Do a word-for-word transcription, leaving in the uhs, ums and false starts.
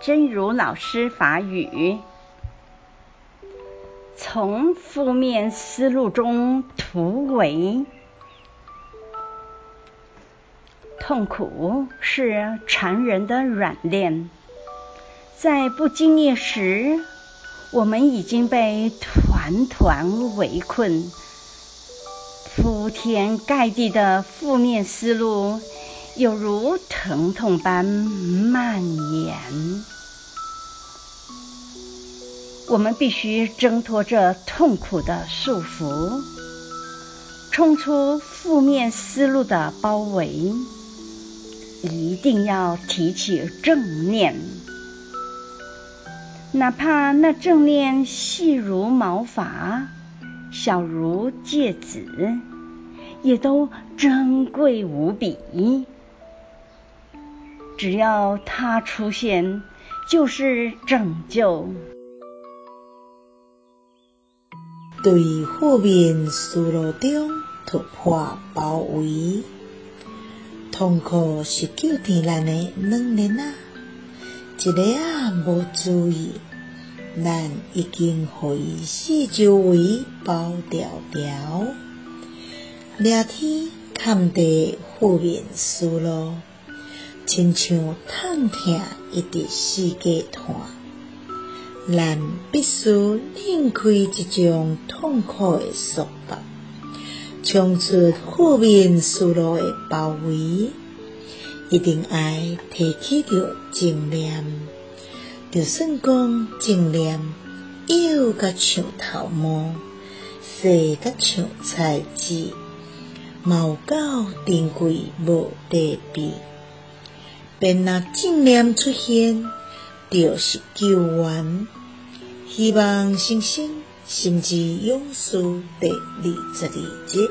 真如老师法语，从负面思路中突围。痛苦是缠人的软链，在不经意时，我们已经被团团围困。铺天盖地的负面思路有如疼痛般蔓延，我们必须挣脱这痛苦的束缚，冲出负面思路的包围，一定要提起正念，哪怕那正念细如毛发，小如芥子，也都珍贵无比。只要它出现，就是拯救。对负面思路中突破包围，痛苦是救天咱的软链啊！一个啊无注意，咱已经被四周围包掉掉，掠天看地负面思路，亲像探听一直四界探。咱必须拧开一种痛苦的束缚，冲出负面思路的包围，一定要提起着正念。就算讲正念幼甲像头毛，细甲像菜籽，毛到珍贵无地比，便若正念出现，就是救援，希望新生，甚至勇士第二十二集。